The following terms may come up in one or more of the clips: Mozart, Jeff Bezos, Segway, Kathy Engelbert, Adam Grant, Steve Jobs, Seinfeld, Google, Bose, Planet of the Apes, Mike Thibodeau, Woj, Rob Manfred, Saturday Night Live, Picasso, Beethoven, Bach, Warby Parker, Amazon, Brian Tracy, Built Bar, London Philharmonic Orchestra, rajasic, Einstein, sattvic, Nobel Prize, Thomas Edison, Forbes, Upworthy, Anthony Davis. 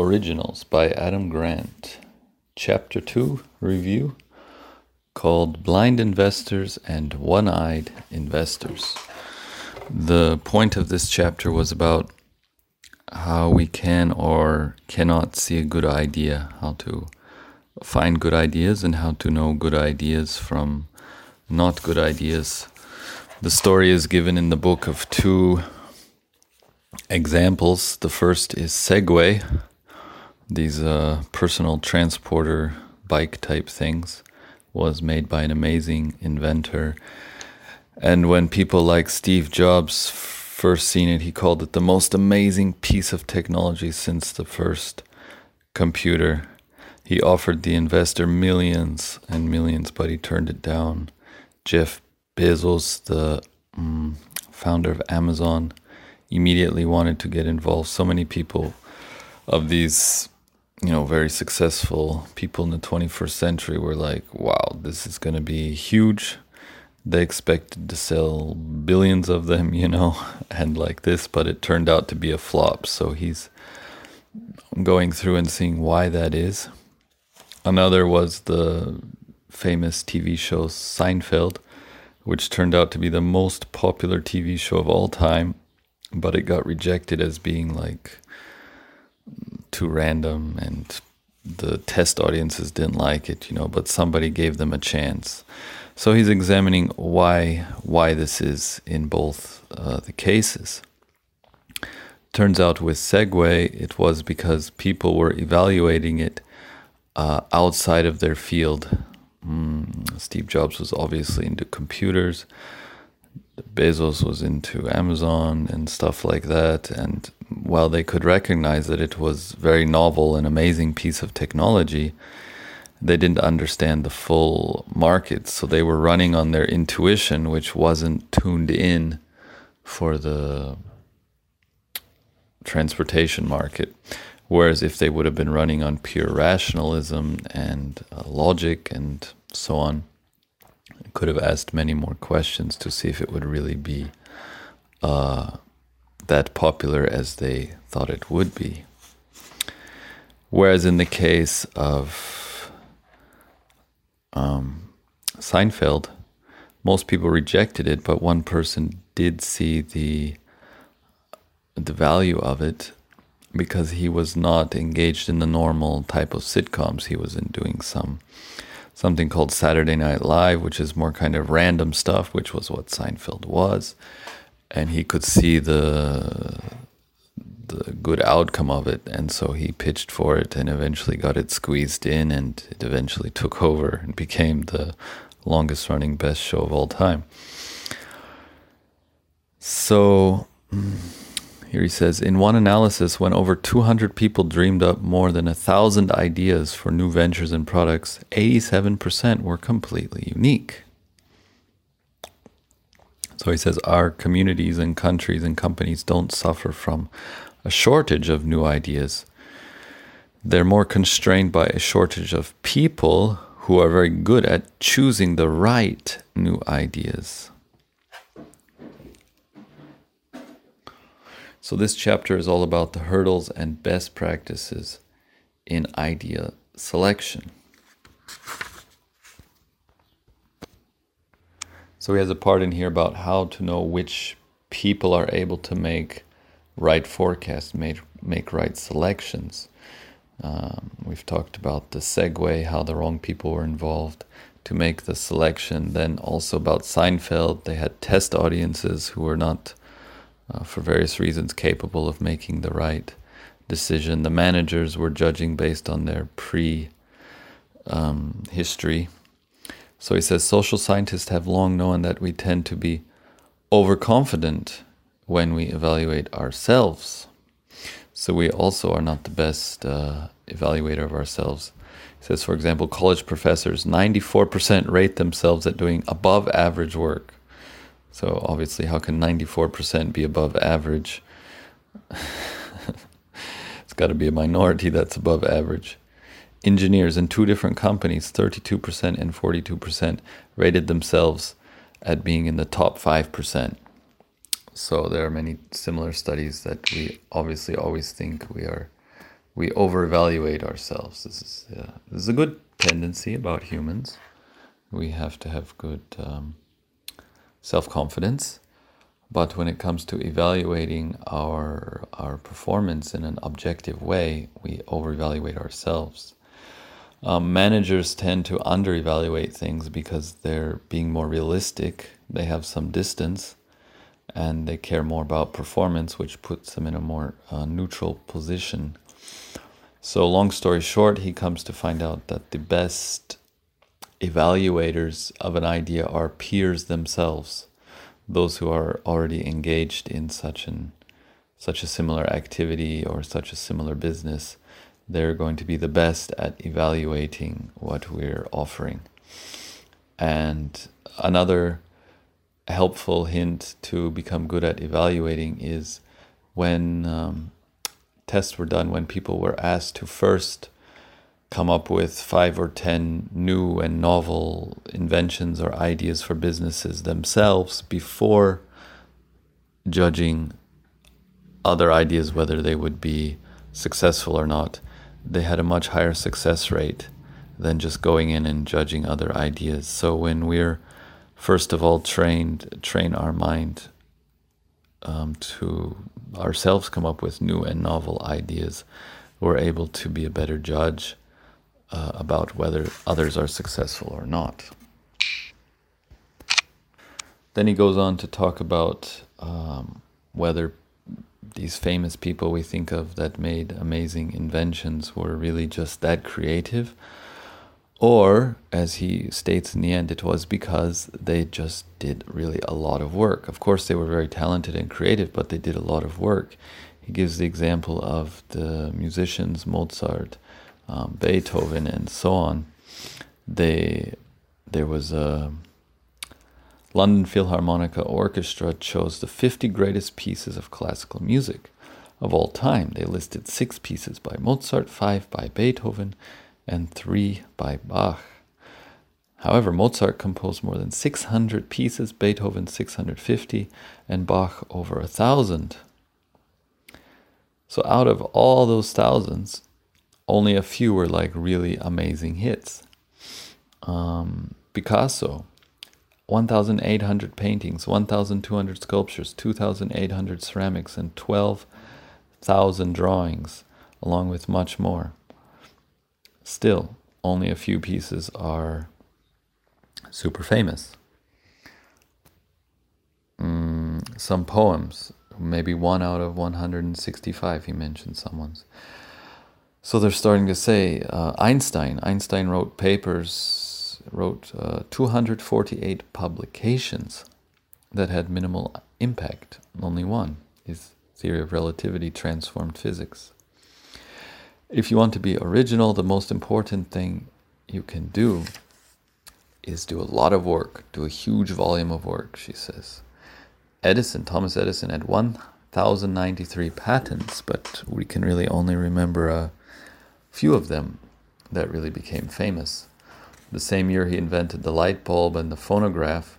Originals by Adam Grant, Chapter 2 review called Blind Investors and One-Eyed Investors. The point of this chapter was about how we can or cannot see a good idea, how to find good ideas and how to know good ideas from not good ideas. The story is given in the book of two examples. The first is Segway. These personal transporter bike type things was made by an amazing inventor. And when people like Steve Jobs first seen it, he called it the most amazing piece of technology since the first computer. He offered the investor millions and millions, but he turned it down. Jeff Bezos, the founder of Amazon, immediately wanted to get involved. So many people of these very successful people in the 21st century were like, wow, this is going to be huge. They expected to sell billions of them, and like this, but it turned out to be a flop. So he's going through and seeing why that is. Another was the famous TV show Seinfeld, which turned out to be the most popular TV show of all time, but it got rejected as being like too random, and the test audiences didn't like it, but somebody gave them a chance. So he's examining why this is in both the cases. Turns out with Segway, it was because people were evaluating it outside of their field. Steve Jobs was obviously into computers. Bezos was into Amazon and stuff like that, and while they could recognize that it was very novel and amazing piece of technology, they didn't understand the full market, so they were running on their intuition, which wasn't tuned in for the transportation market. Whereas if they would have been running on pure rationalism and logic and so on, could have asked many more questions to see if it would really be that popular as they thought it would be. Whereas in the case of Seinfeld, most people rejected it, but one person did see the value of it because he was not engaged in the normal type of sitcoms. He was in doing something called Saturday Night Live, which is more kind of random stuff, which was what Seinfeld was. And he could see the good outcome of it. And so he pitched for it and eventually got it squeezed in, and it eventually took over and became the longest running best show of all time. So here he says, in one analysis, when over 200 people dreamed up more than 1,000 ideas for new ventures and products, 87% were completely unique. So he says, our communities and countries and companies don't suffer from a shortage of new ideas. They're more constrained by a shortage of people who are very good at choosing the right new ideas. So this chapter is all about the hurdles and best practices in idea selection. So he has a part in here about how to know which people are able to make right forecasts, make right selections. We've talked about the Segway, how the wrong people were involved to make the selection. Then also about Seinfeld, they had test audiences who were not, for various reasons, capable of making the right decision. The managers were judging based on their history. So he says, social scientists have long known that we tend to be overconfident when we evaluate ourselves. So we also are not the best evaluator of ourselves. He says, for example, college professors, 94% rate themselves at doing above average work. So obviously, how can 94% be above average? It's got to be a minority that's above average. Engineers in two different companies, 32% and 42%, rated themselves at being in the top 5%. So there are many similar studies that we obviously always think we are we overevaluate ourselves. This is a good tendency about humans. We have to have good self-confidence. But when it comes to evaluating our performance in an objective way, we overevaluate ourselves. Managers tend to underevaluate things because they're being more realistic. They have some distance, and they care more about performance, which puts them in a more neutral position. So long story short, he comes to find out that the best evaluators of an idea are peers themselves. Those who are already engaged in such a similar activity or such a similar business, they're going to be the best at evaluating what we're offering. And another helpful hint to become good at evaluating is when tests were done, when people were asked to first come up with 5 or 10 new and novel inventions or ideas for businesses themselves before judging other ideas, whether they would be successful or not, they had a much higher success rate than just going in and judging other ideas. So when we're, first of all, train our mind to ourselves come up with new and novel ideas, we're able to be a better judge about whether others are successful or not. Then he goes on to talk about whether these famous people we think of that made amazing inventions were really just that creative, or, as he states in the end, it was because they just did really a lot of work. Of course, they were very talented and creative, but they did a lot of work. He gives the example of the musicians, Mozart, Beethoven, and so on. There was a London Philharmonic Orchestra chose the 50 greatest pieces of classical music of all time. They listed 6 pieces by Mozart, 5 by Beethoven, and 3 by Bach. However, Mozart composed more than 600 pieces, Beethoven 650, and Bach over 1,000. So out of all those thousands, only a few were like really amazing hits. Picasso, 1,800 paintings, 1,200 sculptures, 2,800 ceramics, and 12,000 drawings, along with much more. Still, only a few pieces are super famous. Some poems, maybe 1 out of 165, he mentioned someone's. So they're starting to say, Einstein wrote 248 publications that had minimal impact. Only one, his theory of relativity transformed physics. If you want to be original, the most important thing you can do is do a lot of work, do a huge volume of work, she says. Thomas Edison had 1,093 patents, but we can really only remember a few of them that really became famous. The same year he invented the light bulb and the phonograph,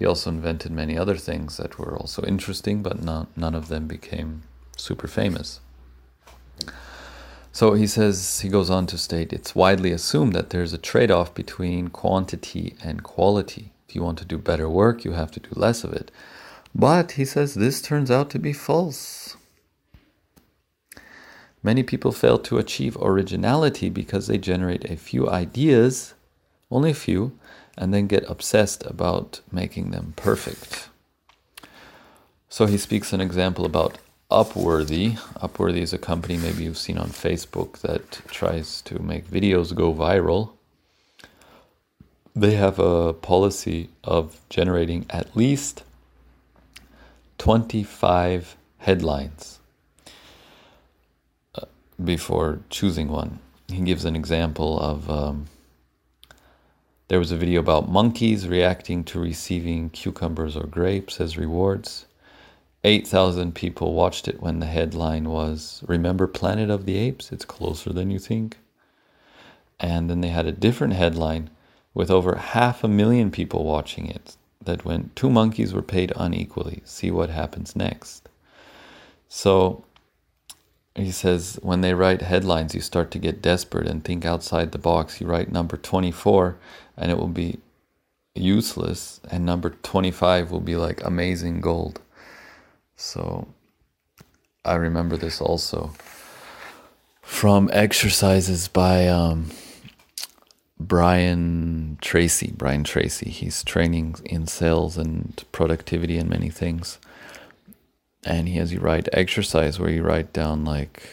he also invented many other things that were also interesting, but none of them became super famous. So he goes on to state, it's widely assumed that there's a trade-off between quantity and quality. If you want to do better work, you have to do less of it. But, he says, this turns out to be false. Many people fail to achieve originality because they generate a few ideas, only a few, and then get obsessed about making them perfect. So he speaks an example about Upworthy. Upworthy is a company maybe you've seen on Facebook that tries to make videos go viral. They have a policy of generating at least 25 headlines before choosing one. He gives an example of there was a video about monkeys reacting to receiving cucumbers or grapes as rewards. 8,000 people watched it when the headline was, "Remember Planet of the Apes? It's closer than you think." And then they had a different headline with over 500,000 people watching it that went, "Two monkeys were paid unequally. See what happens next." So He says, when they write headlines, you start to get desperate and think outside the box. You write number 24 and it will be useless, and number 25 will be like amazing gold. So I remember this also from exercises by Brian Tracy. He's training in sales and productivity and many things. And he has you write exercise where you write down like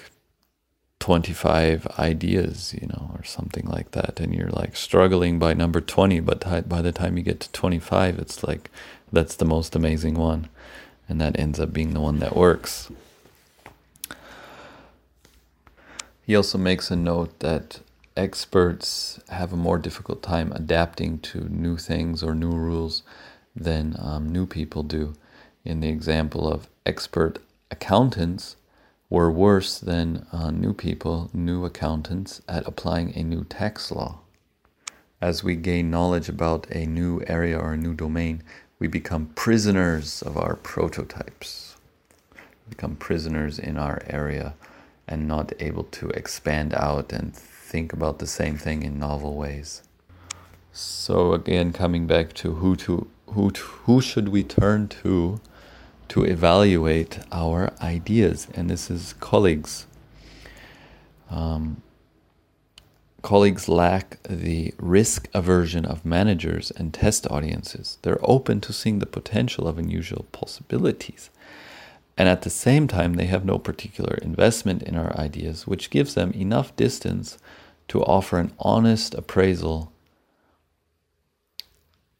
25 ideas, you know, or something like that. And you're like struggling by number 20, but by the time you get to 25, it's like, that's the most amazing one. And that ends up being the one that works. He also makes a note that experts have a more difficult time adapting to new things or new rules than new people do. In the example of expert accountants were worse than new accountants at applying a new tax law. As we gain knowledge about a new area or a new domain, we become prisoners of our prototypes. We become prisoners in our area and not able to expand out and think about the same thing in novel ways. So again, coming back to who should we turn to evaluate our ideas, and this is colleagues. Colleagues lack the risk aversion of managers and test audiences. They're open to seeing the potential of unusual possibilities. And at the same time, they have no particular investment in our ideas, which gives them enough distance to offer an honest appraisal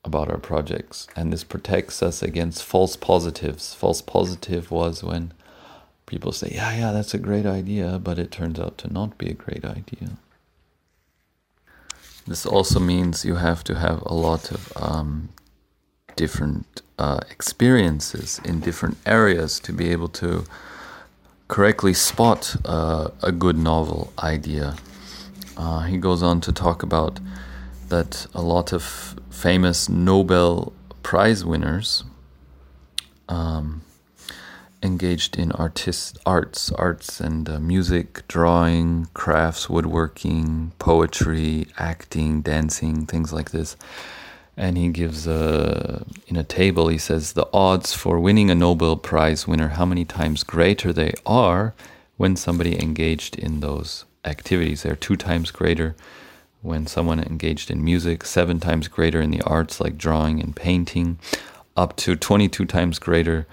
about our projects. And this protects us against false positives. False positive was when people say, yeah, that's a great idea, but it turns out to not be a great idea. This also means you have to have a lot of different experiences in different areas to be able to correctly spot a good novel idea. He goes on to talk about that a lot of famous Nobel Prize winners engaged in arts and music, drawing, crafts, woodworking, poetry, acting, dancing, things like this. And he gives in a table, he says, the odds for winning a Nobel Prize winner, how many times greater they are when somebody engaged in those activities. They're 2 times greater when someone engaged in music, 7 times greater in the arts like drawing and painting, up to 22 times greater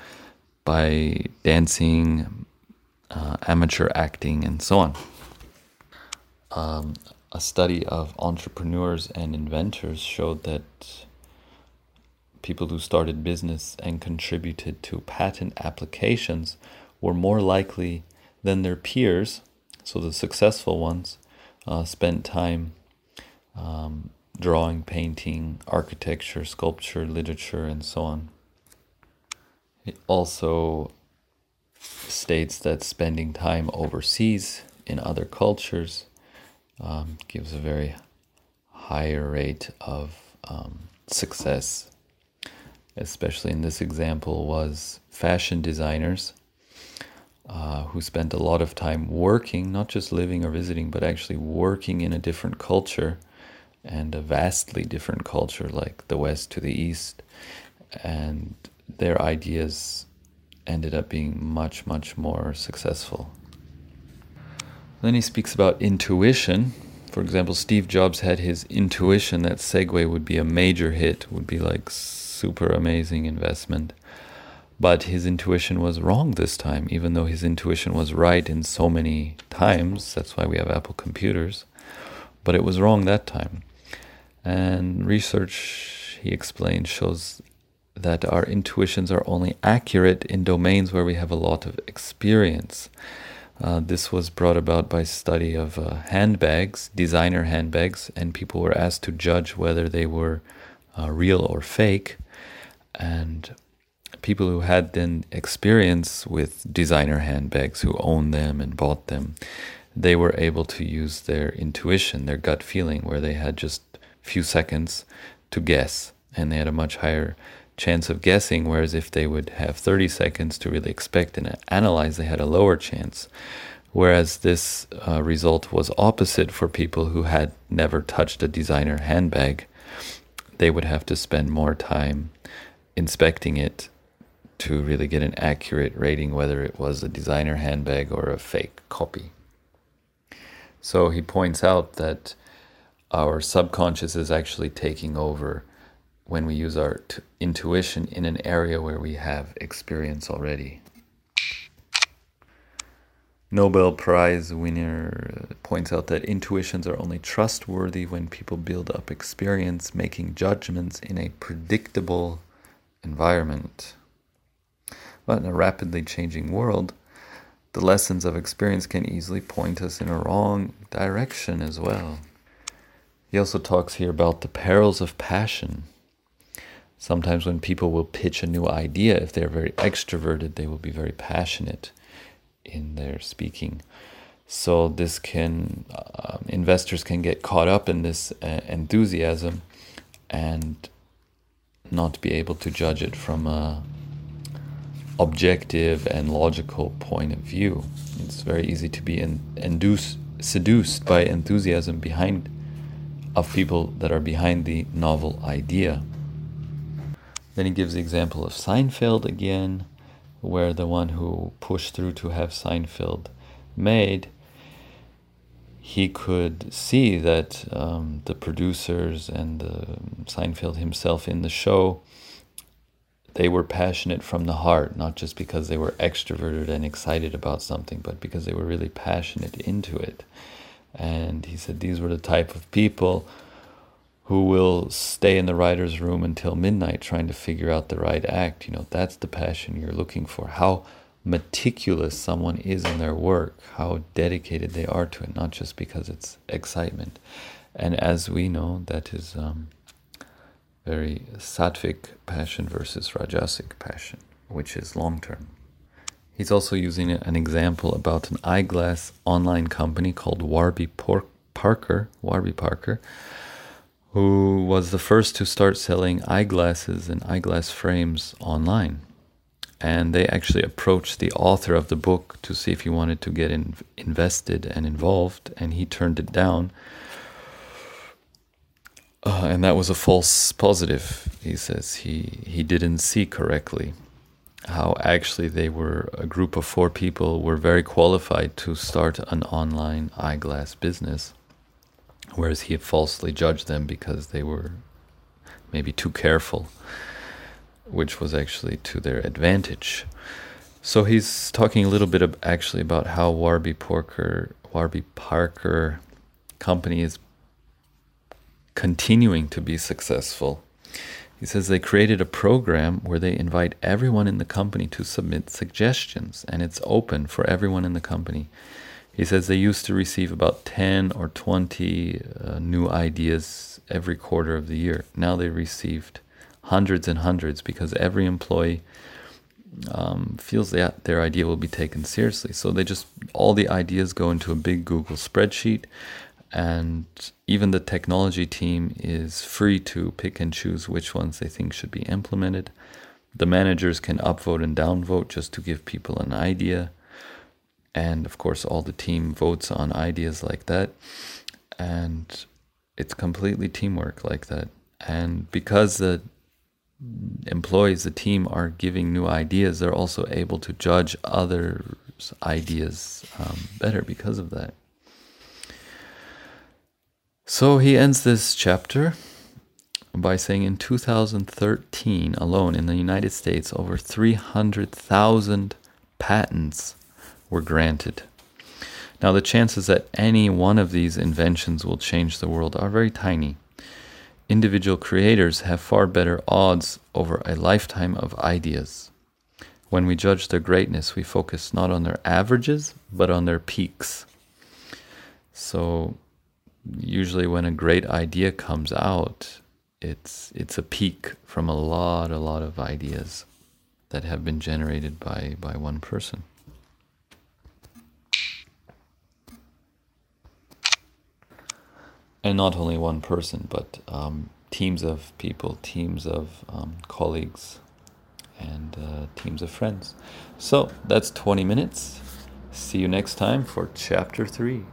by dancing, amateur acting, and so on. A study of entrepreneurs and inventors showed that people who started business and contributed to patent applications were more likely than their peers, so the successful ones, spent time drawing, painting, architecture, sculpture, literature, and so on. It also states that spending time overseas in other cultures gives a very higher rate of success. Especially in this example was fashion designers who spent a lot of time working, not just living or visiting, but actually working in a different culture, and a vastly different culture, like the West to the East, and their ideas ended up being much, much more successful. Then he speaks about intuition. For example, Steve Jobs had his intuition that Segway would be a major hit, would be like super amazing investment. But his intuition was wrong this time, even though his intuition was right in so many times. That's why we have Apple computers. But it was wrong that time. And research, he explained, shows that our intuitions are only accurate in domains where we have a lot of experience. This was brought about by study of handbags, designer handbags, and people were asked to judge whether they were real or fake. And people who had then experience with designer handbags, who owned them and bought them, they were able to use their intuition, their gut feeling, where they had just few seconds to guess, and they had a much higher chance of guessing, whereas if they would have 30 seconds to really expect and analyze, they had a lower chance, whereas this result was opposite for people who had never touched a designer handbag. They would have to spend more time inspecting it to really get an accurate rating, whether it was a designer handbag or a fake copy. So he points out that our subconscious is actually taking over when we use our intuition in an area where we have experience already. Nobel Prize winner points out that intuitions are only trustworthy when people build up experience, making judgments in a predictable environment. But in a rapidly changing world, the lessons of experience can easily point us in a wrong direction as well. He also talks here about the perils of passion. Sometimes when people will pitch a new idea, if they're very extroverted, they will be very passionate in their speaking. So this can, investors can get caught up in this enthusiasm and not be able to judge it from a objective and logical point of view. It's very easy to be seduced by enthusiasm of people that are behind the novel idea. Then he gives the example of Seinfeld again, where the one who pushed through to have Seinfeld made, he could see that the producers and Seinfeld himself in the show, they were passionate from the heart, not just because they were extroverted and excited about something, but because they were really passionate into it. And he said these were the type of people who will stay in the writer's room until midnight trying to figure out the right act. You know, that's the passion you're looking for. How meticulous someone is in their work, how dedicated they are to it, not just because it's excitement. And as we know, that is very sattvic passion versus rajasic passion, which is long-term. He's also using an example about an eyeglass online company called Warby Parker, who was the first to start selling eyeglasses and eyeglass frames online. And they actually approached the author of the book to see if he wanted to get invested and involved, and he turned it down. And that was a false positive, he says. He didn't see correctly how actually they were, a group of four people were very qualified to start an online eyeglass business, whereas he had falsely judged them because they were maybe too careful, which was actually to their advantage. So he's talking a little bit about how Warby Parker company is continuing to be successful. He says they created a program where they invite everyone in the company to submit suggestions, and it's open for everyone in the company. He says they used to receive about 10 or 20 new ideas every quarter of the year. Now they received hundreds and hundreds because every employee feels that their idea will be taken seriously. So all the ideas go into a big Google spreadsheet, and even the technology team is free to pick and choose which ones they think should be implemented. The managers can upvote and downvote just to give people an idea. And of course, all the team votes on ideas like that. And it's completely teamwork like that. And because the employees, the team are giving new ideas, they're also able to judge others' ideas better because of that. So he ends this chapter by saying in 2013 alone in the United States, over 300,000 patents were granted. Now, the chances that any one of these inventions will change the world are very tiny. Individual creators have far better odds over a lifetime of ideas. When we judge their greatness, we focus not on their averages, but on their peaks. So, usually when a great idea comes out, it's a peak from a lot of ideas that have been generated by one person. And not only one person, but teams of people, teams of colleagues, and teams of friends. So that's 20 minutes. See you next time for Chapter 3.